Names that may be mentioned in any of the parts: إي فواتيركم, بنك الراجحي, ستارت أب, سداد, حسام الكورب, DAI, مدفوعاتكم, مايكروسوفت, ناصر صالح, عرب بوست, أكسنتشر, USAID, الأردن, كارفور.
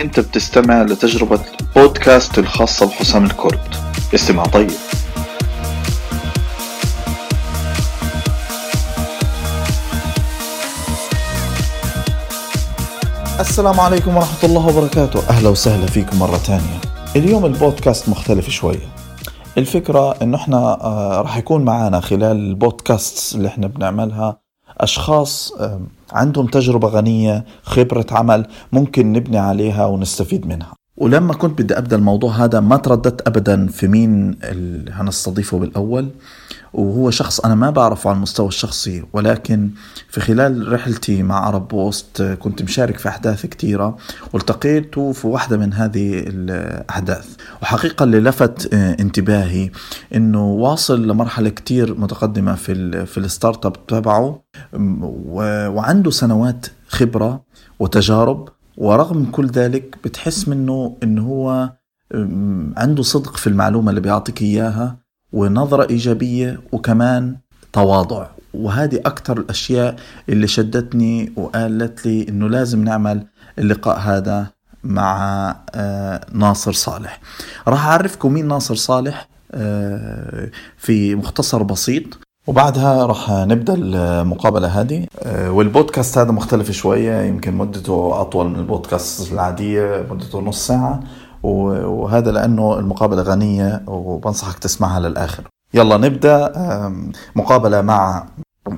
أنت بتستمع لتجربة بودكاست الخاصة بحسام الكورب. استمع طيب. السلام عليكم ورحمة الله وبركاته. أهلا وسهلا فيكم مرة تانية. اليوم البودكاست مختلف شوية. الفكرة إنه إحنا رح يكون معانا خلال البودكاست اللي إحنا بنعملها أشخاص عندهم تجربة غنية، خبرة عمل ممكن نبني عليها ونستفيد منها. ولما كنت بدي أبدأ الموضوع هذا ما ترددت أبدا في مين اللي هنستضيفه بالأول، وهو شخص أنا ما بعرفه على المستوى الشخصي، ولكن في خلال رحلتي مع عرب بوست كنت مشارك في أحداث كتيرة والتقيته في واحدة من هذه الأحداث، وحقيقة اللي لفت انتباهي إنه واصل لمرحلة كتير متقدمة في الستارت اب تبعه، وعنده سنوات خبرة وتجارب، ورغم كل ذلك بتحس منه إنه هو عنده صدق في المعلومة اللي بيعطيك إياها، ونظرة إيجابية، وكمان تواضع. وهذه أكتر الأشياء اللي شدتني وقالت لي إنه لازم نعمل اللقاء هذا مع ناصر صالح. راح أعرفكم مين ناصر صالح في مختصر بسيط، وبعدها راح نبدأ المقابلة هذه. والبودكاست هذا مختلف شوية، يمكن مدته أطول من البودكاست العادية، مدته نص ساعة، وهذا لأنه المقابلة غنية وبنصحك تسمعها للآخر. يلا نبدأ مقابلة مع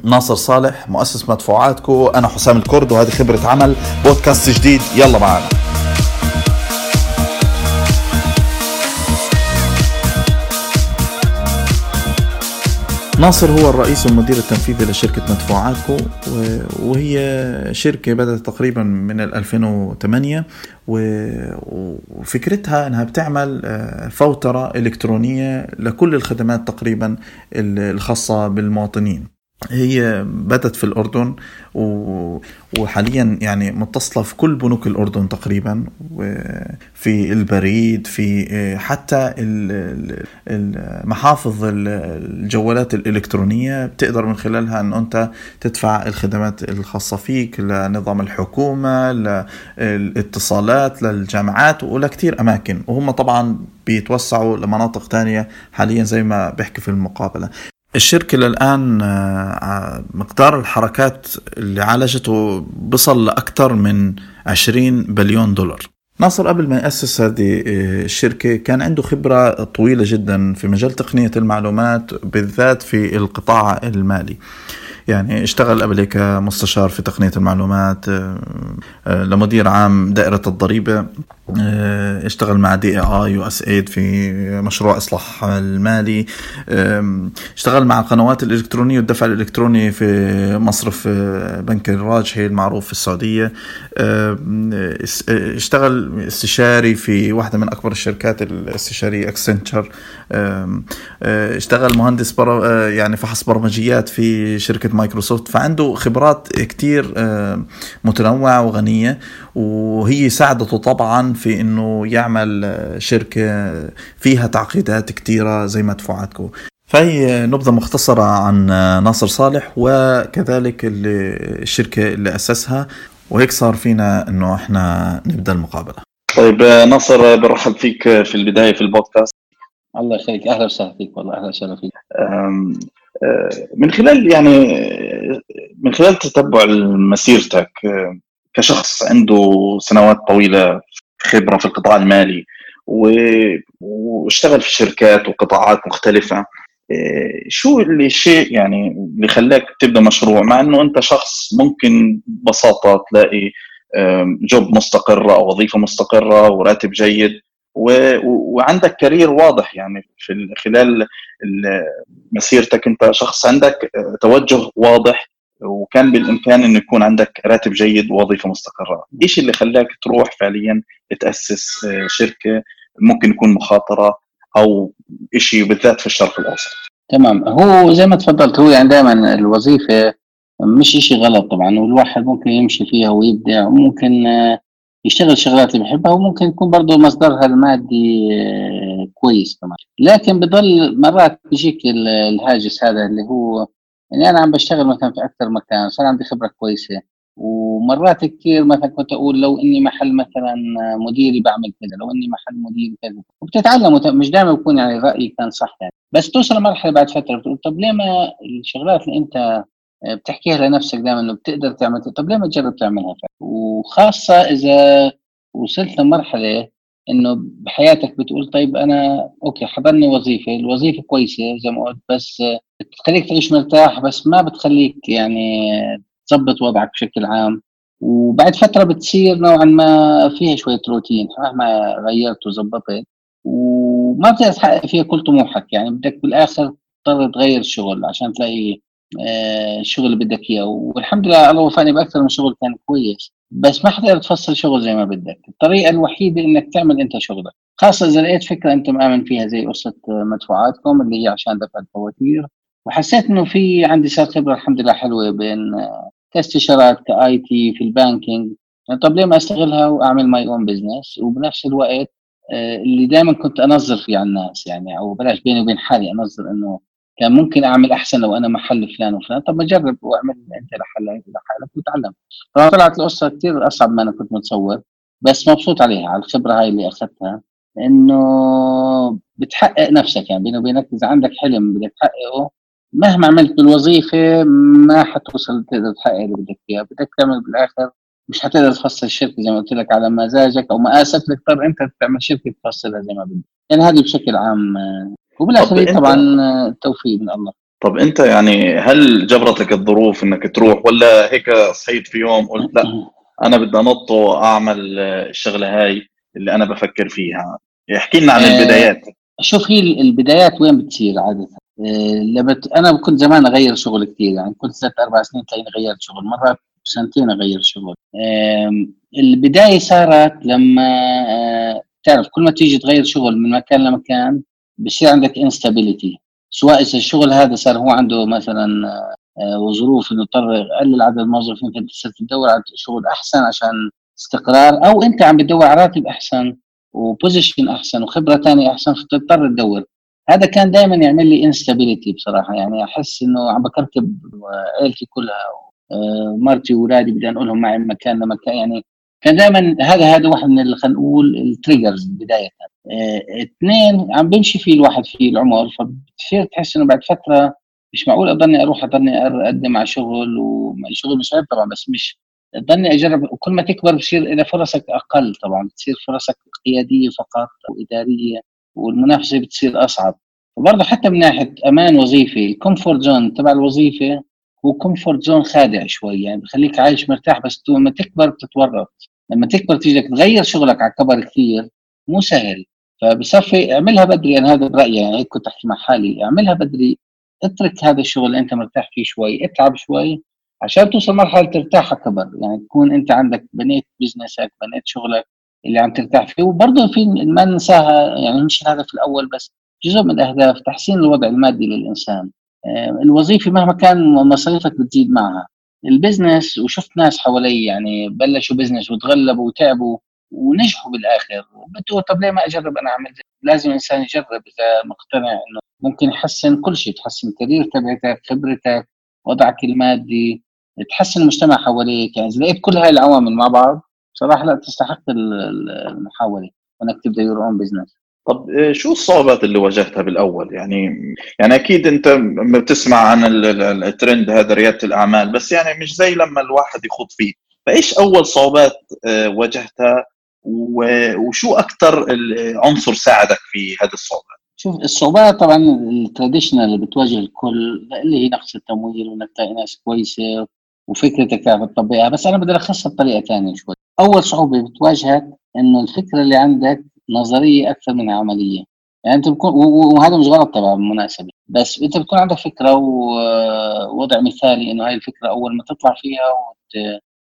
ناصر صالح مؤسس مدفوعاتكم. أنا حسام الكورب وهذه خبرة عمل، بودكاست جديد. يلا معنا. ناصر هو الرئيس والمدير التنفيذي لشركة مدفوعاتكم، وهي شركة بدأت تقريبا من 2008، وفكرتها أنها بتعمل فوترة إلكترونية لكل الخدمات تقريبا الخاصة بالمواطنين. هي بدأت في الأردن، وحاليا يعني متصلة في كل بنوك الأردن تقريبا، في البريد، في حتى المحافظ الجوالات الإلكترونية، بتقدر من خلالها أن أنت تدفع الخدمات الخاصة فيك لنظام الحكومة، للاتصالات، للجامعات، ولكتير أماكن. وهم طبعا بيتوسعوا لمناطق تانية حاليا زي ما بحكي في المقابلة. الشركة للآن مقدار الحركات اللي عالجته بصل لأكثر من 20 بليون دولار. ناصر قبل ما يأسس هذه الشركة كان عنده خبرة طويلة جدا في مجال تقنية المعلومات، بالذات في القطاع المالي. يعني اشتغل قبل كمستشار في تقنية المعلومات، لمدير عام دائرة الضريبة، اشتغل مع DAI USAID في مشروع إصلاح المالي، اشتغل مع القنوات الإلكترونية والدفع الإلكتروني في مصرف بنك الراجحي المعروف في السعودية، اشتغل استشاري في واحدة من أكبر الشركات الاستشارية أكسنتشر، اشتغل مهندس يعني فحص برمجيات في شركة مايكروسوفت. فعنده خبرات كتير متنوعة وغنية، وهي ساعدته طبعا في انه يعمل شركة فيها تعقيدات كتيرة زي مدفوعاتكم. فهي نبذة مختصرة عن ناصر صالح، وكذلك الشركة اللي أسسها. وهيك صار فينا انه احنا نبدأ المقابلة. طيب ناصر، برحب فيك في البداية في البودكاست. الله يخليك، اهلا وسهلا فيك. والله اهلا وسهلا فيك. من خلال تتبع مسيرتك كشخص عنده سنوات طويلة خبرة في القطاع المالي، واشتغل في شركات وقطاعات مختلفة، شو اللي شيء يعني اللي خلاك تبدأ مشروع، مع انه انت شخص ممكن ببساطة تلاقي جوب مستقرة او وظيفة مستقرة وراتب جيد، وعندك كارير واضح؟ يعني في خلال مسيرتك انت شخص عندك توجه واضح، وكان بالامكان انه يكون عندك راتب جيد ووظيفه مستقره. ايش اللي خلاك تروح فعليا تاسس شركه ممكن يكون مخاطره او إشي بالذات في الشرق الاوسط؟ تمام. هو زي ما تفضلت، هو يعني دائما الوظيفه مش إشي غلط طبعا، والواحد ممكن يمشي فيها ويبدع، وممكن يشتغل شغلات اللي بحبها، وممكن يكون برضو مصدرها المادي كويس كمان. لكن بضل مرات بيجيك الهاجس هذا اللي هو يعني أنا عم بشتغل مثلا في أكثر مكان، صار عندي خبرة كويسة، ومرات كثير مثلا كنت اقول لو اني محل مثلا مديري بعمل كذا، لو اني محل مديري كذا، وبتتعلم مش دائما بكون يعني رايي كان صح يعني. بس توصل مرحله بعد فتره بتقول طب ليه ما الشغلات اللي انت بتحكيها لنفسك دائما انه بتقدر تعملها، طب ليه ما تجرب تعملها فعلا؟ وخاصه اذا وصلت لمرحله انه بحياتك بتقول طيب انا اوكي حضرني وظيفه، الوظيفه كويسه زي ما قلت بس بتخليك تعيش مرتاح بس ما بتخليك يعني تضبط وضعك بشكل عام، وبعد فتره بتصير نوعا ما فيها شويه روتين مهما غيرت وظبطت وما بتقدر تحقق فيها كل طموحك، يعني بدك بالاخر تضطر تغير الشغل عشان تلاقي الشغل اللي بدك اياه. والحمد لله الله وفقني باكثر من شغل كان كويس، بس ما حتقدر تفصل شغل زي ما بدك. الطريقه الوحيده انك تعمل انت شغلك، خاصه اذا لقيت فكره انت مآمن فيها زي قصه مدفوعاتكم اللي هي عشان دفع الفواتير، وحسيت انه في عندي صار خبره الحمد لله حلوه بين كاستشارات كاي تي في البانكينج، يعني طب ليه ما استغلها واعمل ماي اون بزنس، وبنفس الوقت اللي دائما كنت انظر فيه على الناس يعني، او بلاش بيني وبين حالي انظر انه كان ممكن اعمل احسن لو انا محل فلان وفلان، طب ما اجرب واعمل انت لحالك وتعلم. طلعت القصه كثير اصعب ما انا كنت متصور، بس مبسوط عليها على الخبره هاي اللي اخذتها، انه بتحقق نفسك يعني بيني وبينك اذا عندك حلم بدك تحققه مهما عملت بالوظيفه ما حتوصل تقدر تحقق اللي بدك اياه، بدك تعمل بالاخر مش حتقدر تفصل الشركه زي ما قلت لك على مزاجك او مقاسك، بتضطر انت تعمل شركه تفصلها زي ما بدك يعني. هذه بشكل عام، وبالاخير طبعا التوفيق من الله. طب انت يعني هل جبرتك الظروف انك تروح، ولا هيك صحيت في يوم قلت لا انا بدي انط واعمل الشغله هاي اللي انا بفكر فيها؟ احكي لنا عن البدايات. شوف هي البدايات وين بتصير عاده، انا كنت زمان اغير شغل كثير يعني، كنت 3-4 سنين تلاقيني غيرت شغل، مره سنتين اغير شغل. البدايه صارت لما تعرف كل ما تيجي تغير شغل من مكان لمكان بصير عندك instability، سواء الشغل هذا صار هو عنده مثلا وظروف انه اضطر يقلل عدد الموظفين فانت تدور على شغل احسن عشان استقرار، او انت عم بتدور على راتب احسن وبوزيشن احسن وخبره ثانيه احسن فتضطر تدور. هذا كان دائما يعمل لي instability بصراحه، يعني احس انه عم بكركب عائلتي كلها ومرتي واولادي بدي انقلهم معي من مكان لمكان، يعني كان دائما هذا واحد من اللي خلينا نقول التريجرز بدايه. اثنين عم بمشي فيه الواحد في العمر، فبتصير تحس انه بعد فتره مش معقول اضلني اروح اقدم على شغل، وشغل مش عيب طبعا بس مش اضلني اجرب، وكل ما تكبر بصير الى فرصك اقل طبعا، بتصير فرصك قياديه فقط او اداريه والمنافسه بتصير اصعب. وبرضه حتى من ناحيه امان وظيفي الكومفورت زون تبع الوظيفه هو كومفورت زون خادع شوي، يعني بخليك عايش مرتاح بس لما تكبر بتتورط، لما تكبر تيجيك تغير شغلك على كبر كثير مو سهل. فبصفي اعملها بدري، انا هذا برايي يعني، هيك كنت احكي مع حالي اعملها بدري، اترك هذا الشغل اللي انت مرتاح فيه شوي، اتعب شوي عشان توصل مرحله ترتاح اكبر، يعني تكون انت عندك بنيت بزنسك بنيت شغلك اللي عم ترتاح فيه. وبرضه في ما ننساها يعني مش الهدف الاول بس جزء من الاهداف تحسين الوضع المادي للانسان. الوظيفه مهما كان مصاريفك بتزيد معها، البزنس وشفت ناس حوالي يعني بلشوا بزنس وتغلبوا وتعبوا ونجحوا بالاخر، بتقول طب ليه ما اجرب انا اعمل. لازم الانسان يجرب اذا مقتنع انه ممكن يحسن كل شيء، تحسن كارير تبعتك، خبرتك، وضعك المادي، تحسن المجتمع حواليك، يعني لقيت كل هاي العوامل مع بعض صراحه لا تستحق المحاوله وانك تبدا يور اون بزنس. طب شو الصعوبات اللي واجهتها بالاول؟ يعني اكيد انت بتسمع عن الترند هذا رياده الاعمال، بس يعني مش زي لما الواحد يخوض فيه، فايش اول صعوبات واجهتها وشو اكثر عنصر ساعدك في هذه الصعوبات؟ شوف الصعوبات طبعا التراديشنال اللي بتواجه الكل اللي هي نقص التمويل وانك تلاقي ناس كويسه وفكرتك عم تطبقها، بس انا بدي الخصها بطريقه ثانيه شوي. اول صعوبه بتواجهك انه الفكره اللي عندك نظريه اكثر من عمليه، يعني انت بتكون وهذا مش غلط طبعا بالمناسبه، بس انت بتكون عندك فكره ووضع مثالي انه هاي الفكره اول ما تطلع فيها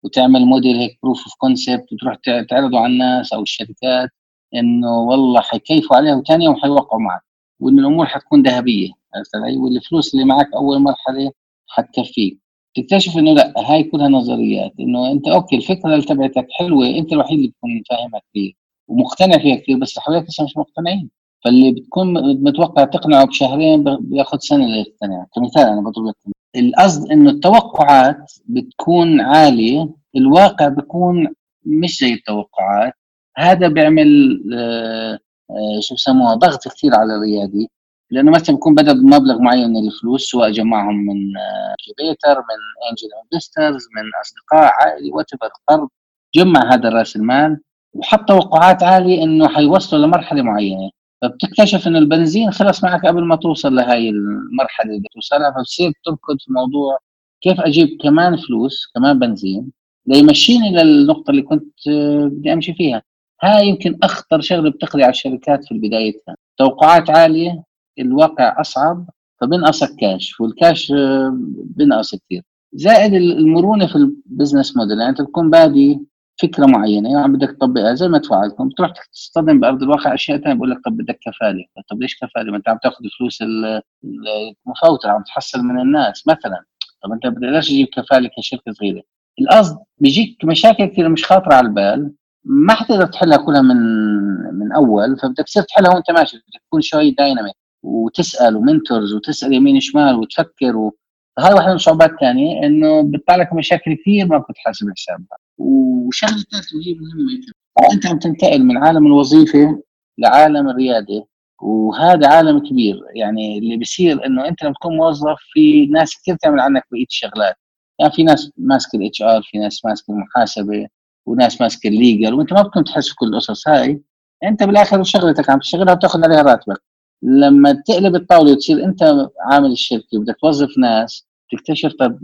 وتعمل موديل هيك بروف اوف كونسبت وتروح تعرضه على الناس او الشركات انه والله حيكيفوا عليها وثاني يوم حيوقعوا معك، وان الامور حتكون ذهبيه عرفت علي، والفلوس اللي معك اول مرحله حتكفيك. تكتشف انه لا، هاي كلها نظريات، انه انت اوكي الفكره اللي تبعتك حلوه، انت الوحيد اللي بتكون فاهمها كثير ومقتنع فيها كثير، بس حواليك لسه مش مقتنعين، فاللي بتكون متوقع تقنعه بشهرين بياخذ سنه ليقتنع. كمثال انا بضرب لك القصد انه التوقعات بتكون عاليه الواقع بيكون مش زي التوقعات. هذا بيعمل شو بسموها ضغط كثير على الريادي، لانه مثلا بكون بدا بمبلغ معين من الفلوس، سواء جمعهم من كيبيتر، من انجل انفسترز، من اصدقاء، عائلي، واتبر قرض، جمع هذا راس المال وحط توقعات عاليه انه حيوصلوا لمرحله معينه، فبتكتشف انه البنزين خلص معك قبل ما توصل لهي المرحله اللي بتوصلها، فبتصير تركض في موضوع كيف اجيب كمان فلوس كمان بنزين ليمشيني للنقطه اللي كنت بدي امشي فيها. هاي يمكن اخطر شغله بتقضي على الشركات في بدايتها، توقعات عاليه، الواقع اصعب، فبنقص كاش، والكاش بنقص كثير، زائد المرونه في البزنس موديل. يعني انت تكون بادي فكره معينه يعني بدك تطبقها زي ما توعدكم، بتروح تصطدم بارض الواقع اشياء ثانيه، بقول لك طب بدك كفاله، طب ليش كفاله؟ ما انت عم تاخذ فلوس المفاوضه، عم تحصل من الناس مثلا، طب انت بدك تجيب كفاله كشركه صغيره. القصد بيجيك مشاكل كثير مش خاطره على البال، ما حتقدر تحلها كلها من اول، فبدك تصير تحلها وانت ماشي، بدك تكون شوي دايناميك وتسال ومنتورز وتسال يمين شمال وتفكر هاي واحده من الصعوبات. الثانيه انه بتطلع لك مشاكل كثير ما كنت حاسب حسابها. وشغله ثالثه وهي مهمه، انت عم تنتقل من عالم الوظيفه لعالم الرياده، وهذا عالم كبير. يعني اللي بيصير انه انت لما تكون موظف في ناس كثير تعمل عنك بقيه الشغلات، يعني في ناس ماسكه الاتش ار، في ناس ماسكه المحاسبه، وناس ماسكه الليجل، وانت ما بتكون تحس بكل القصص هاي. انت بالاخر شغلتك عم تشتغلها وتاخذ عليها راتبك. لما تقلب الطاوله وتصير انت عامل الشركه وبدك توظف ناس، تكتشف طب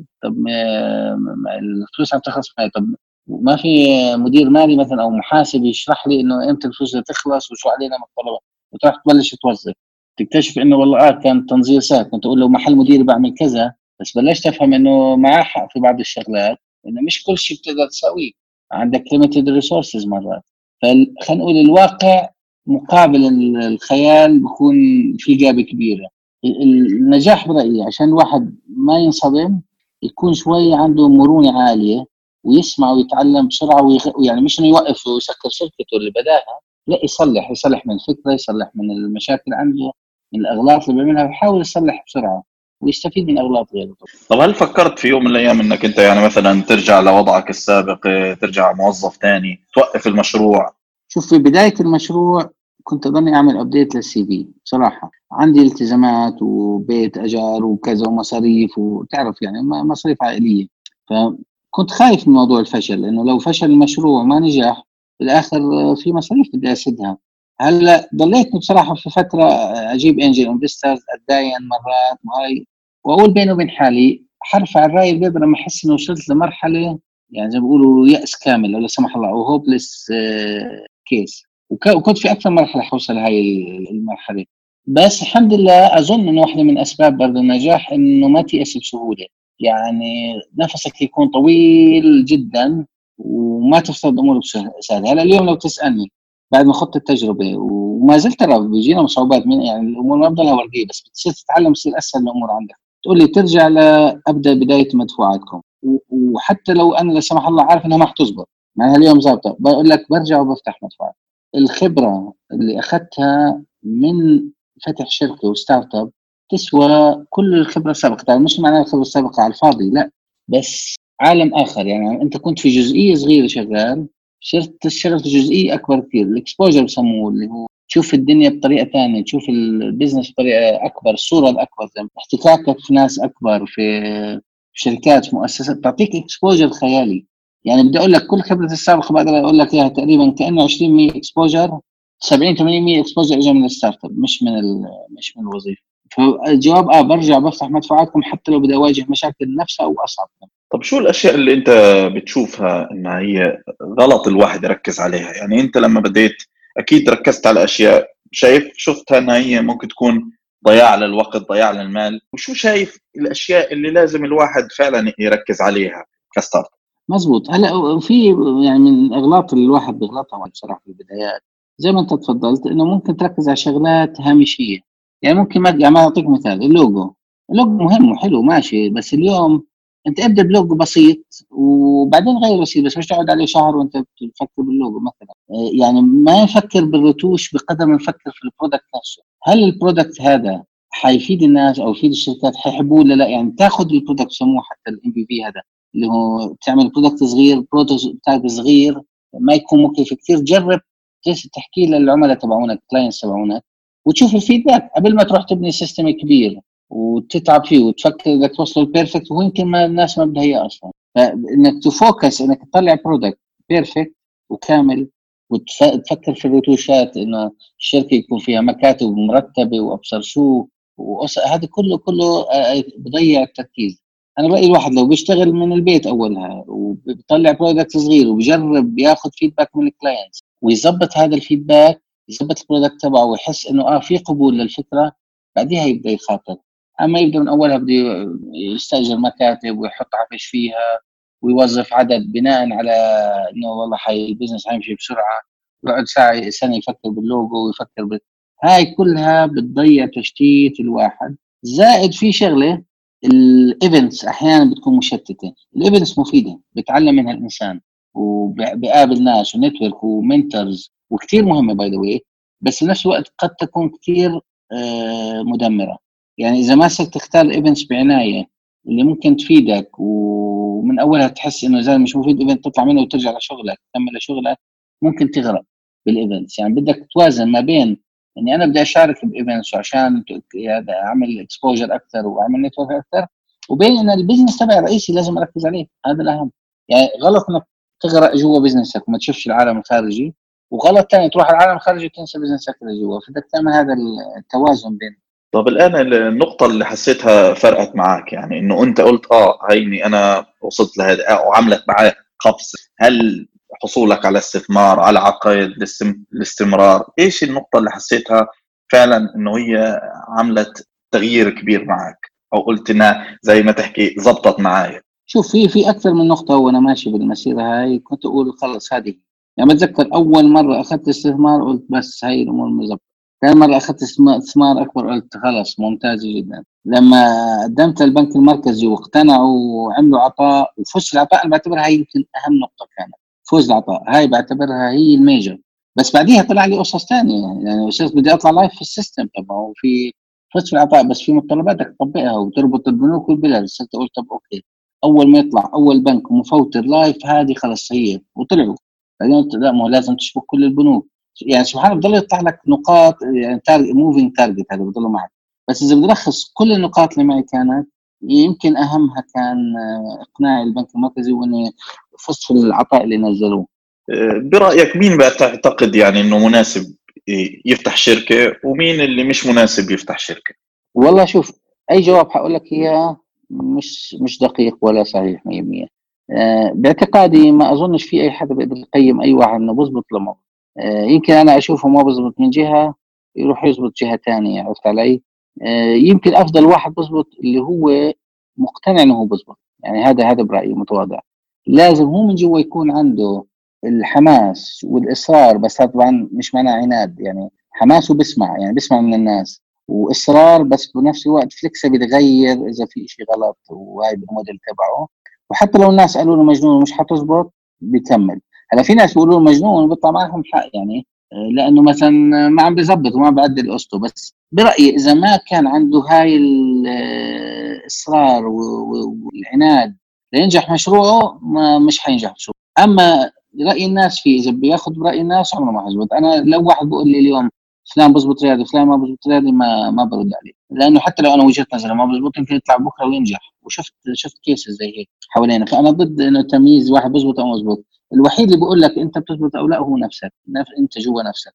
الفلوس عم تخلص معي، طب وما في مدير مالي مثلا او محاسب يشرح لي انه امتى الفلوس بتخلص وشو علينا من الطلبه، وتروح تبلش توظف، تكتشف انه والله كان تنظير ساعات، كنت اقول له محل مديري بعمل كذا، بس بلشت افهم انه معاه حق في بعض الشغلات، انه مش كل شيء بتقدر تسويه، عندك limited resources مرات. فخلينا نقول الواقع مقابل الخيال بيكون في جابه كبيره. النجاح برايي عشان الواحد ما ينصدم يكون شوي عنده مرونه عاليه، ويسمع ويتعلم بسرعه، ويعني مش انه يوقف ويسكر شركته اللي بداها، لا، يصلح من الفكره، يصلح من المشاكل عنده، من الاغلاط اللي بيعملها، ويحاول يصلح بسرعه ويستفيد من اغلاط غيره. طب هل فكرت في يوم من الايام انك انت يعني مثلا ترجع لوضعك السابق، ترجع موظف ثاني، توقف المشروع؟ شوف، في بدايه المشروع كنت اظني اعمل ابديت للسي في، بصراحه عندي التزامات وبيت اجار وكذا ومصاريف، وتعرف يعني مصاريف عائليه، فكنت خايف من موضوع الفشل، لانه لو فشل المشروع ما نجح بالاخر في مصاريف بدي اسدها. هلا ضليت بصراحه في فتره اجيب انجل انفسترز، اتداين مرات وهي، واقول بينه وبين حالي حرف على الراي البيضاء لما احس انه وصلت لمرحله يعني زي ما بيقولوا ياس كامل، لو لا سمح الله، او هوبلس كيس، وكنت في اكثر مرحله حوصل هاي المرحله. بس الحمد لله اظن انه واحده من اسباب برضه النجاح انه ما تيأس بسهوله، يعني نفسك يكون طويل جدا وما تفسد امورك سهله. هلا اليوم لو تسالني بعد ما خضت التجربه، وما زلت ترى بيجينا صعوبات، من يعني الامور ما بضلها ورديه، بس بتصير تتعلم، بتصير اسهل الامور عندك. تقول لي ترجع لابدا بدايه مدفوعاتكم، وحتى لو انا لا سمح الله عارف انها ما حتزبط، مع اليوم ظابطه، بقول لك برجع وبفتح مدفوعات. الخبرة اللي أخذتها من فتح شركة وستارت اب تسوى كل الخبرة السابقة. مش معناها الخبرة السابقة على الفاضي، لا، بس عالم آخر. يعني أنت كنت في جزئية صغيرة شغال، صرت تشتغل في جزئية أكبر كتير، الإكسبوجر بسموه، اللي هو تشوف الدنيا بطريقة تانية، تشوف البيزنس بطريقة أكبر، الصورة الأكبر، احتكاكك في ناس أكبر، في شركات، في مؤسسات، تعطيك إكسبوجر خيالي. يعني بدي اقول لك كل خبره السابقه بقدر اقول لك اياها تقريبا كانه 20% اكسبوجر، 70-80% اكسبوجر اجى من الستارت اب، مش من الوظيفه. فالجواب برجع بفتح مدفوعاتكم حتى لو بدي اواجه مشاكل نفسها او اصعب. طب شو الاشياء اللي انت بتشوفها انها هي غلط الواحد يركز عليها؟ يعني انت لما بديت اكيد ركزت على اشياء شفتها انها هي ممكن تكون ضياع للوقت، ضياع للمال، وشو شايف الاشياء اللي لازم الواحد فعلا يركز عليها كستارت؟ مزبوط. هلا في يعني من اغلاط الواحد بيغلطها بصراحه في البدايات، زي ما انت تفضلت، انه ممكن تركز على شغلات هامشيه. يعني ممكن ما اعطيك مثال، اللوجو مهم وحلو ماشي، بس اليوم انت ابدا بلوجو بسيط وبعدين غير بسيط، بس مش تقعد عليه شهر وانت بتفكر باللوجو مثلا. يعني ما نفكر بالرتوش بقدر ما نفكر في البرودكت نفسه. هل البرودكت هذا حيفيد الناس او يفيد الشركات، حيحبوه ولا لا؟ يعني تاخذ البرودكت سموه حتى الام بي في هذا، اللي هو تعمل برودكت صغير، بروتوتايب صغير ما يكون مكلف كثير، جرب جلسه تحكي للعملاء تبعونك، كلاينتس تبعونك، وتشوف الفيدباك قبل ما تروح تبني سيستم كبير وتتعب فيه وتفكر بدك توصل البيرفكت، ويمكن ما الناس ما بدها اياه اصلا. فانك تفوكس انك تطلع برودكت بيرفكت وكامل، وتفكر في الرتوشات انه الشركه يكون فيها مكاتب مرتبه وابصر شو، وهذا كله بضيع التركيز. انا رايي الواحد لو بيشتغل من البيت اولها وبيطلع برودكت صغير وبجرب ياخذ فيدباك من الكلاينتس ويظبط هذا الفيدباك، يظبط البرودكت تبعه ويحس انه في قبول للفكره، بعديها يبدا يخاطر. اما يبدا من اولها بده يستاجر مكاتب ويحط عفش فيها ويوظف عدد بناء على انه والله حي البزنس حيمشي بسرعه، ويقعد سنه يفكر باللوجو ويفكر هاي كلها بتضيع تشتيت الواحد. زائد في شغله، الايفنتس احيانا بتكون مشتته. الايفنتس مفيده، بتعلم منها الانسان وبقابل ناس ونتورك ومنتورز وكثير مهمه باي ذا واي، بس بنفس الوقت قد تكون كثير مدمره. يعني اذا ما صرت تختار الايفنتس بعنايه اللي ممكن تفيدك ومن اولها تحس انه زال مش مفيد ايفنت تطلع منه وترجع لشغلك تكمل لشغلك، ممكن تغرق بالايفنتس. يعني بدك توازن ما بين اني انا بدي اشارك بايفنتس عشان اعمل اكسبوجر اكثر واعمل نتورك اكثر، وبين ان البزنس تبعي الرئيسي لازم اركز عليه، هذا الاهم. يعني غلط انك تغرق جوا بزنسك وما تشوفش العالم الخارجي، وغلط ثاني تروح العالم الخارجي وتنسى بزنسك اللي جوا، فبدك تعمل هذا التوازن بين. طب الان النقطه اللي حسيتها فرقت معاك، يعني انه انت قلت هيني انا وصلت لهذا وعملت معايا قفز، هل حصولك على استثمار، على عقد، الاستمرار، ايش النقطه اللي حسيتها فعلا انه هي عملت تغيير كبير معك، او قلت انها زي ما تحكي زبطت معايا؟ شوف في اكثر من نقطه وانا ماشي بالمسيره هاي كنت اقول خلص هذه. يعني بتذكر اول مره اخذت استثمار قلت بس هاي الامور مزبطه. ثاني مرة أخذت استثمار أكبر قلت خلص ممتازة جدا. لما قدمت البنك المركزي واقتنعوا وعملوا عطاء وفوز العطاء، أنا بعتبرها هي يمكن أهم نقطة كانت فوز العطاء، هاي بعتبرها هي الميجر. بس بعديها طلع لي قصص تانية، يعني صرت بدي أطلع لايف في السيستم طبعا، وفي فوز العطاء بس في متطلباتك تطبقها وتربط البنوك والبلاد. صرت أقول طب أوكي، أول ما يطلع أول بنك مفوتر لايف هذه خلص هي، وطلعوا بعدين قلت لا، ما هو لازم تشبك كل البنوك. يعني سبحان الله بضل يطلع لك نقاط، يعني موفينج تارجت هذا بضله معك. بس إذا بلخص كل النقاط اللي معي كانت، يمكن أهمها كان إقناع البنك المركزي وإني فزت في العطاء اللي نزلوه. برأيك مين بقى تعتقد يعني إنه مناسب يفتح شركة ومين اللي مش مناسب يفتح شركة؟ والله شوف، أي جواب هقول لك إياه مش دقيق ولا صحيح 100%. باعتقادي ما أظنش في أي حدا بيقدر يقيم أي واحد إنه بيزبط لموضوع. يمكن أنا أشوفه ما بزبط من جهة يروح يزبط جهة تانية، عرفت علي؟ يمكن أفضل واحد بزبط اللي هو مقتنع إنه هو بزبط، يعني هذا برأيي متواضع. لازم هو من جوا يكون عنده الحماس والإصرار، بس طبعا مش معناه عناد، يعني حماس وبسمع، يعني بسمع من الناس، وإصرار بس بنفس الوقت فلكسة بتغير إذا في إشي غلط، وهاي بالموديل تبعه. وحتى لو الناس قالوا له مجنون ومش حتزبط بيكمل. هلا في ناس بيقولوا مجنون بيطلع معهم حق، يعني لانه مثلا ما عم بيظبط وما بيعدل قصته. بس برايي اذا ما كان عنده هاي الاصرار والعناد لينجح مشروعه مش حينجح مشروعه. اما راي الناس فيه، اذا بياخذ براي الناس عمره ما حيزبط. انا لو واحد بيقول لي اليوم فلان بزبط رياضي فلان ما بزبط رياضي ما برد عليه، لانه حتى لو انا وجهه نظري ما بزبط يمكن يطلع بكره وينجح، وشفت كيسز زي هيك حوالينا. فانا ضد انه تمييز واحد بزبط او ما بزبط. الوحيد اللي بيقول لك انت بتزبط او لا هو نفسك، انت جوا نفسك،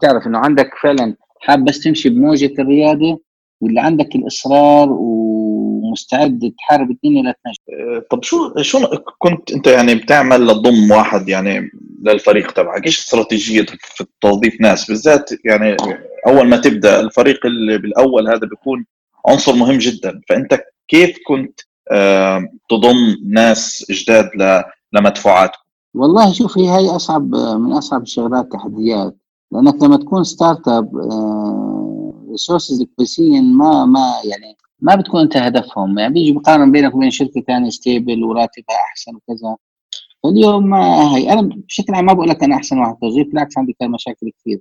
تعرف انه عندك فعلا حاب بس تمشي بموجه الرياده، واللي عندك الاصرار ومستعد تحارب الدنيا لتنجح. طب شو كنت انت يعني بتعمل لتضم واحد يعني للفريق تبعك؟ ايش استراتيجيتك في توظيف ناس بالذات؟ يعني اول ما تبدا الفريق اللي بالاول هذا بيكون عنصر مهم جدا، فانت كيف كنت تضم ناس جداد لمدفوعاتكم؟ والله شوف، هي أصعب من أصعب الشغلات، تحديات، لأنك لما تكون ستارت اب ريسورسز كويسين ما يعني ما بتكون أنت هدفهم، يعني بيجي بقارن بينك وبين شركة تانية ستيبل وراتبها أحسن وكذا. فاليوم ما هي، أنا بشكل عام ما بقول لك أنا أحسن واحد توظيف، بالعكس عندي كان مشاكل كثير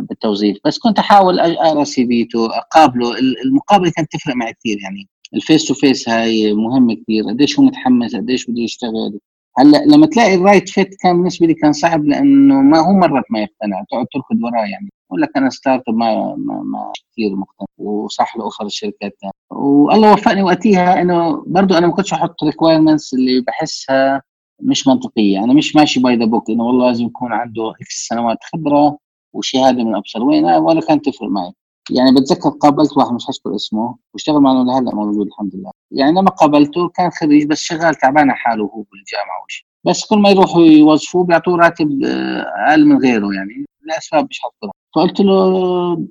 بالتوظيف، بس كنت أحاول أقرأ سي فيته، أقابله، المقابلة كانت تفرق معي كثير. يعني الفيس تو فيس هاي مهمه كثير. قديش هو متحمس، قديش بده يشتغل. هلا لما تلاقي الرايت فيت كان بالنسبه لي كان صعب، لانه ما هو مرات ما يقتنع، تقعد تركض وراه يعني. بقول لك انا ستارت اب ما كثير مقتنع، وصح لاخر الشركات يعني. والله وفقني وقتيها انه برضه انا ما كنتش احط ريكويرمنتس اللي بحسها مش منطقيه. انا مش ماشي باي ذا بوك انه والله لازم يكون عنده اكس سنوات خبره وشهاده من ابصر وين، ولا كانت تفرق معي يعني. بتذكر قابلت واحد مش هذكر اسمه، واشتغل معنا لهلا موجود الحمد لله يعني. لما قابلته كان خريج بس شغال تعبان حاله هو بالجامعه وشي، بس كل ما يروحوا يوظفوه بيعطوه راتب اقل من غيره يعني، لاسباب مش هذكرها. فقلت له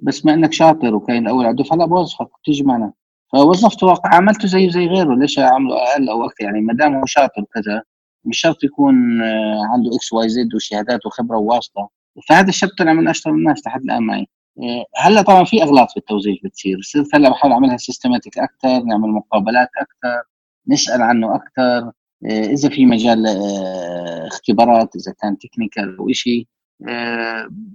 بس ما انك شاطر وكاين الاول على الدفعه، لا بوظفك تيجي معنا. فوظفته واقع عملته زي غيره، ليش اعمله اقل او اكثر يعني؟ ما دام هو شاطر كذا مش شرط يكون عنده اكس واي زد وشهادات وخبره وواسطه. فهذا الشاب طلع من اشطر الناس لحد الان معي. هلا طبعا في اغلاط في التوظيف بتصير، صرت هلا بحاول اعملها سيستماتيك اكثر، نعمل مقابلات اكثر، نسال عنه اكثر، اذا في مجال اختبارات اذا كان تكنيكال او شيء.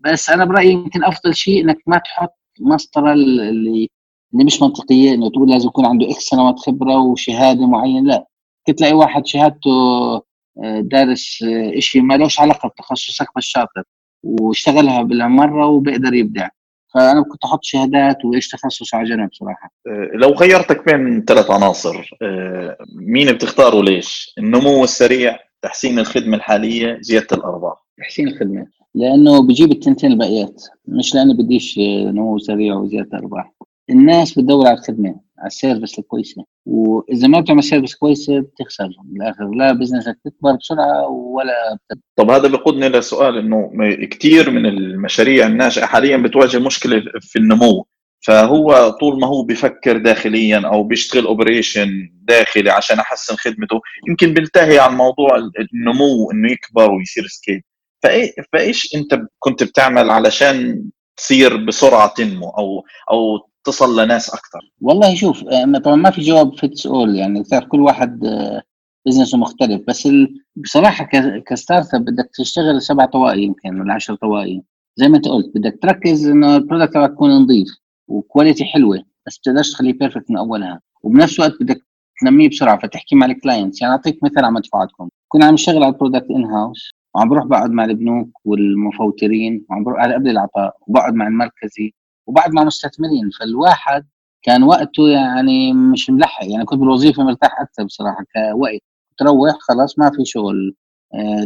بس انا برايي يمكن افضل شيء انك ما تحط مسطره اللي مش منطقيه، انه تقول لازم يكون عنده اكس سنوات خبره وشهاده معينه. لا، تلاقي واحد شهادته دارس شيء ما لهش علاقه بتخصصك بس شاطر واشتغلها بالمره وبقدر يبدع. فانا كنت احط شهادات وايش تخصص على جنب بصراحه. لو غيرتك بين 3 عناصر مين بتختاره وليش؟ النمو السريع، تحسين الخدمه الحاليه، زياده الارباح. تحسين الخدمه، لانه بجيب التنتين الباقيات، مش لانه بديش نمو سريع وزياده ارباح. الناس بتدور على الخدمه، على السيرفيس الكويسه، واذا ما بتعمل سيرفيس كويسه بتخسر بالاخر، لا بزنسك بتكبر بسرعه ولا طب هذا بيقودنا لسؤال، انه كثير من المشاريع الناجحه حاليا بتواجه مشكله في النمو. فهو طول ما هو بيفكر داخليا او بيشتغل اوبريشن داخلي عشان احسن خدمته، يمكن بينتهي عن موضوع النمو انه يكبر ويصير سكيل. فايش انت كنت بتعمل علشان تصير بسرعه تنمو او تصل لناس أكثر؟ والله شوف، طبعا ما في جواب فيتس أول يعني، كل واحد بزنسه مختلف. بس بصراحة كستارت اب بدك تشتغل 7 طوائي يمكن ولا 10 طوائي زي ما انت قلت. بدك تركز انه البرودكت تبعك يكون نظيف وكواليتي حلوة، بس بتقدرش تخليه بيرفكت من أولها، وبنفس الوقت بدك تنميه بسرعة. فتحكي مع الكلاينتس يعني. أعطيك مثال على مدفوعاتكم، كنا عم نشتغل على البرودكت إن هاوس، وعم بروح بقعد مع البنوك والمفوترين، وعم بروح على قبل العطاء، وبقعد مع المركزي، وبعد مع مستثمرين. فالواحد كان وقته يعني مش ملحق يعني، كنت بالوظيفة مرتاح أكثر بصراحة كوقت، تروح خلاص ما في شغل،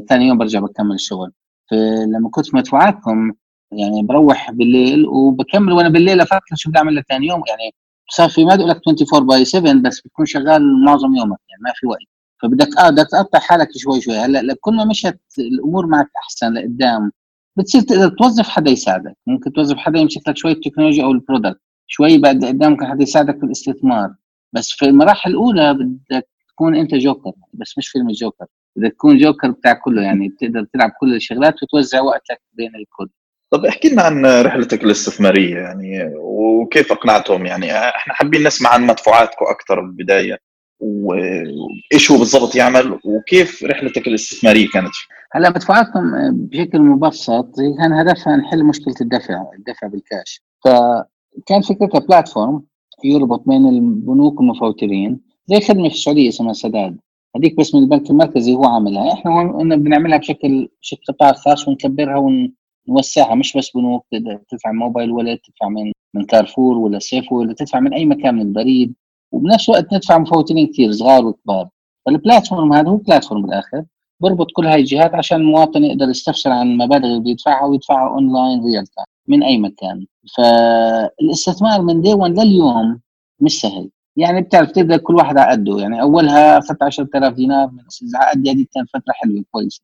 ثاني يوم برجع بكمل الشغل. فلما كنت مدفوعاتكم يعني بروح بالليل وبكمل، وأنا بالليل أفكر شو بدي أعمل لثاني يوم يعني. صار في ما أقول لك 24/7 بس بتكون شغال معظم يومك يعني، ما في وقت. فبدك تقطع حالك شوي. هلا كل ما مشت الأمور معك أحسن لقدام، بتصير تقدر توظف حدا يساعدك، ممكن توظف حدا يمسك لك شوية التكنولوجيا أو البرودكت، شوي بعد قدام ممكن حدا يساعدك في الاستثمار. بس في المراحل الأولى بدك تكون أنت جوكر، بس مش فيلم الجوكر، بدك تكون جوكر بتاع كله يعني، بتقدر تلعب كل الشغلات وتوزع وقتك بين الكل. طب احكي لنا عن رحلتك الاستثمارية يعني، وكيف أقنعتهم يعني. احنا حابين نسمع عن مدفوعاتكم أكتر بالبداية، وإيش هو بالضبط يعمل، وكيف رحلتك الاستثمارية كانت. هلا مدفوعاتكم بشكل مبسط كان هدفها نحل مشكلة الدفع بالكاش. فكان فكرتها بلاتفورم يربط بين البنوك والمفوترين، زي خدمة في السعودية اسمها سداد، هذيك بس من البنك المركزي هو عاملها. احنا بنعملها بشكل قطاع خاص، ونكبرها ونوسعها، مش بس بنوك، تدفع موبايل ولا تدفع من كارفور ولا سيف ولا تدفع من أي مكان من البريد، وبنفس الوقت ندفع مفوتين كتير صغار وكبار. فالبلاتفورم هذا هو بلاتفورم بالآخر بربط كل هاي الجهات، عشان المواطن يقدر يستفسر عن المبالغ اللي بده يدفعها ويدفعها اونلاين ريال تايم من اي مكان. فالاستثمار من دي 1 لليوم مش سهل يعني، بتعرف تبدا كل واحد على قده يعني. اولها اخذت 10000 دينار من الزعاد هذيك، كان فتره حلوه كويسه،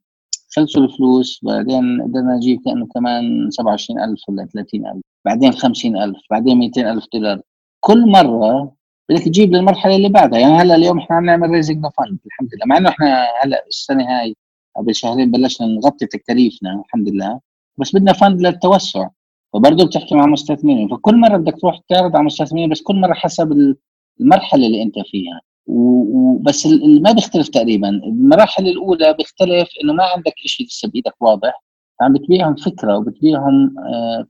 خلصوا الفلوس. بعدين قدرنا نجيب كانه كمان 27000 ولا 30000، بعدين 50000، بعدين 200000 دولار. كل مره بدك تجيب للمرحله اللي بعدها يعني. هلا اليوم احنا عم نعمل ريزنج فاند الحمد لله، مع انه احنا هلا السنه هاي قبل شهرين بلشنا نغطي تكاليفنا الحمد لله، بس بدنا فاند للتوسع. فبرضه بتحكي مع مستثمرين، فكل مره بدك تروح تعرض على مستثمرين، بس كل مره حسب المرحله اللي انت فيها. وبس ما بيختلف تقريبا. المراحل الاولى بيختلف انه ما عندك شيء لسه بايدك واضح، بتبيعهم فكرة وبتبيعهم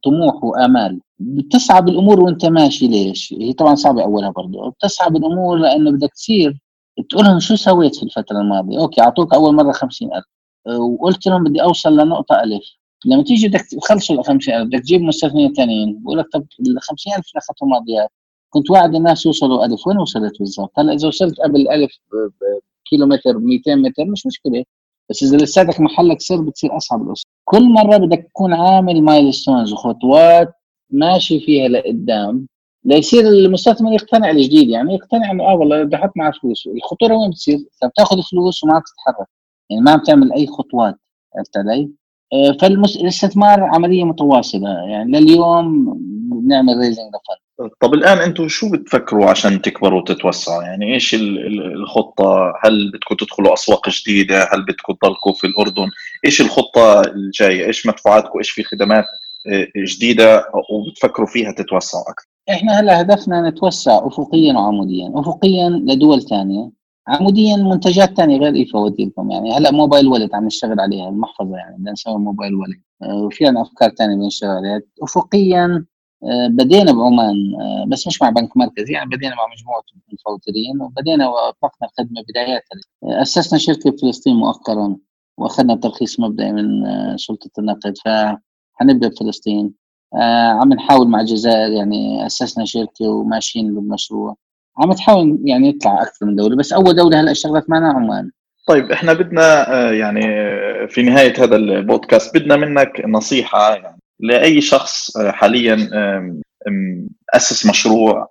طموح وآمال. بتسعى بالأمور وانت ماشي، ليش؟ هي طبعا صعبة أولها برضو. بتسعى بالأمور لأنه بدك تصير تقولهم شو سويت في الفترة الماضية. أوكي، عطوك أول مرة 50,000 وقلت لهم بدي أوصل لنقطة 1,000. لما تيجي بدك تخلصوا 50,000 بدك تجيب مستثمرين تانيين بقولك طب 50,000 ناخدهم ماضيات، كنت وعد الناس يوصلوا 1,000، وين وصلت بالضبط؟ هلا إذا وصلت قبل 1,000 كيلومتر 200 متر مش مشكلة، بس إذا لساتك محلك سر بتصير أصعب القصة. كل مرة بدك تكون عامل مايلستونز وخطوات ماشي فيها لقدام ليصير المستثمر يقتنع الجديد، يعني يقتنع إنه والله بدي أحط مع فلوس. الخطورة وين بتصير؟ أنت بتاخذ فلوس وما بتتحرك، يعني ما بتعمل أي خطوات، عرفت علي؟ فالاستثمار عملية متواصلة، يعني لليوم بنعمل ريزنج لفند. طب الآن أنتوا شو بتفكروا عشان تكبروا وتتوسعوا؟ يعني إيش الخطة؟ هل بدكم تدخلوا أسواق جديدة؟ هل بدكم تضلكوا في الأردن؟ إيش الخطة الجاية؟ إيش مدفوعاتكم؟ إيش في خدمات جديدة وبتفكروا فيها تتوسعوا أكثر؟ إحنا هلا هدفنا نتوسع أفقياً وعمودياً. أفقياً لدول تانية، عموديا منتجات تانية غير إي فواتيركم. يعني هلا موبايل والد عم نشتغل عليها، المحفظة يعني بدنا نسوي موبايل والد، وفي عنا أفكار تانية بنشتغل عليها. أفقيا بدينا بعمان بس مش مع بنك مركزي، يعني بدينا مع مجموعة الفواتيريين وبدينا وأطلقنا الخدمة بداياتها. أسسنا شركة فلسطين مؤخرا وأخذنا ترخيص مبدئي من سلطة النقد، فحنبدأ بفلسطين. عم نحاول مع الجزائر، يعني أسسنا شركة وماشيين بالمشروع. عم تحاول يعني يطلع أكثر من دولة، بس أول دولة هلأ اشتغلت معنا عمان. طيب إحنا بدنا يعني في نهاية هذا البودكاست بدنا منك نصيحة يعني لأي شخص حاليا أسس مشروع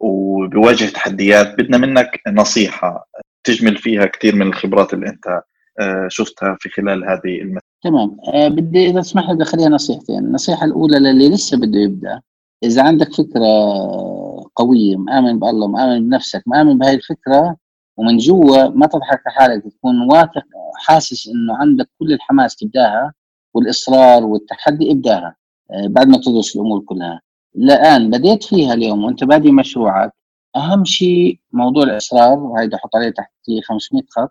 وبيواجه تحديات، بدنا منك نصيحة تجمل فيها كثير من الخبرات اللي أنت شفتها في خلال هذه المسألة. تمام، بدي إذا تسمح لي دخليها نصيحتين. النصيحة الأولى للي لسه بده يبدأ، إذا عندك فكرة قوية مآمن بالله مآمن بنفسك مآمن بهاي الفكرة ومن جوا ما تضحك لحالك، تكون واثق حاسس إنه عندك كل الحماس تبداها والإصرار والتحدي، ابداها بعد ما تدرس الأمور كلها. الآن بديت فيها اليوم وأنت بادئ مشروعك، أهم شيء موضوع الإصرار، وهي بدي أحط عليه تحت 500 خط.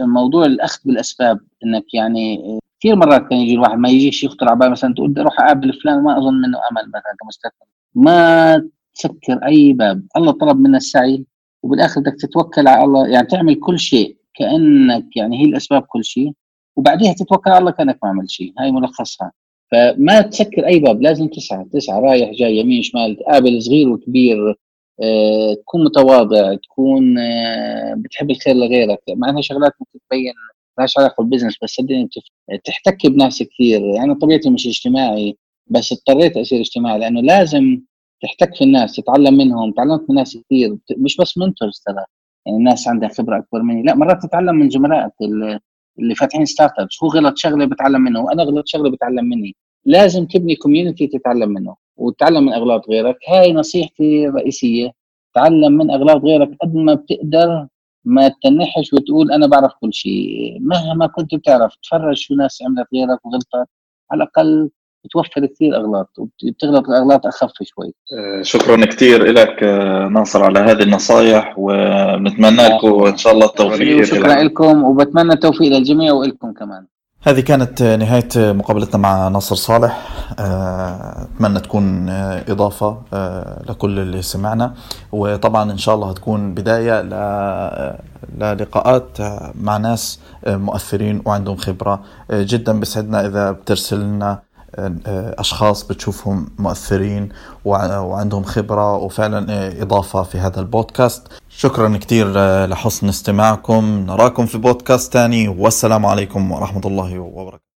موضوع الأخذ بالأسباب، إنك يعني كثير مرات كان يجي الواحد ما يجيش يخطر على بال مثلا تقول بدي أروح أقابل فلان ما أظن منه أمل مثلا كمستثمر، ما تفكر أي باب. الله طلب منا السعي وبالآخر بدك تتوكل على الله، يعني تعمل كل شيء كأنك يعني هي الأسباب كل شيء وبعديها تتوكل على الله كأنك ما عمل شيء، هاي ملخصها. فما تسكر أي باب، لازم تسعى رايح جاي يمين شمال، تقابل صغير وكبير، تكون متواضع، تكون بتحب الخير لغيرك. مع أنها شغلات بتتبين مالهاش علاقة بالبزنس، بس صدقني تحتك بنفسك كثير. يعني طبيعتي مش اجتماعي بس اضطريت أصير اجتماعي لأنه لازم تحتك في الناس، تتعلم منهم. تعلمت من ناس كثير، مش بس منتورز ترى، يعني الناس عندها خبرة أكبر مني، لا مرات تتعلم من زملائك اللي فاتحين ستارت ابس. هو غلط شغلة بتعلم منه، وأنا غلط شغلة بتعلم مني. لازم تبني كوميونيتي تتعلم منه وتتعلم من أغلاط غيرك. هاي نصيحتي الرئيسية، تعلم من أغلاط غيرك قد ما بتقدر، ما تنحش وتقول أنا بعرف كل شيء. مهما كنت بتعرف تفرج شو ناس عملت غيرك وغلطت، على الأقل بتوفر كثير أغلاط وبتغلط الأغلاط أخف شوي. شكرا كثير لك ناصر على هذه النصايح، ونتمنى لكم إن شاء الله التوفيق. شكرا لكم وبتمنى التوفيق للجميع وإلكم كمان. هذه كانت نهاية مقابلتنا مع ناصر صالح. أتمنى تكون إضافة لكل اللي سمعنا، وطبعا إن شاء الله هتكون بداية للقاءات مع ناس مؤثرين وعندهم خبرة جدا. بسعدنا إذا بترسل لنا أشخاص بتشوفهم مؤثرين وعندهم خبرة وفعلا إضافة في هذا البودكاست. شكرا كتير لحسن استماعكم، نراكم في بودكاست تاني، والسلام عليكم ورحمة الله وبركاته.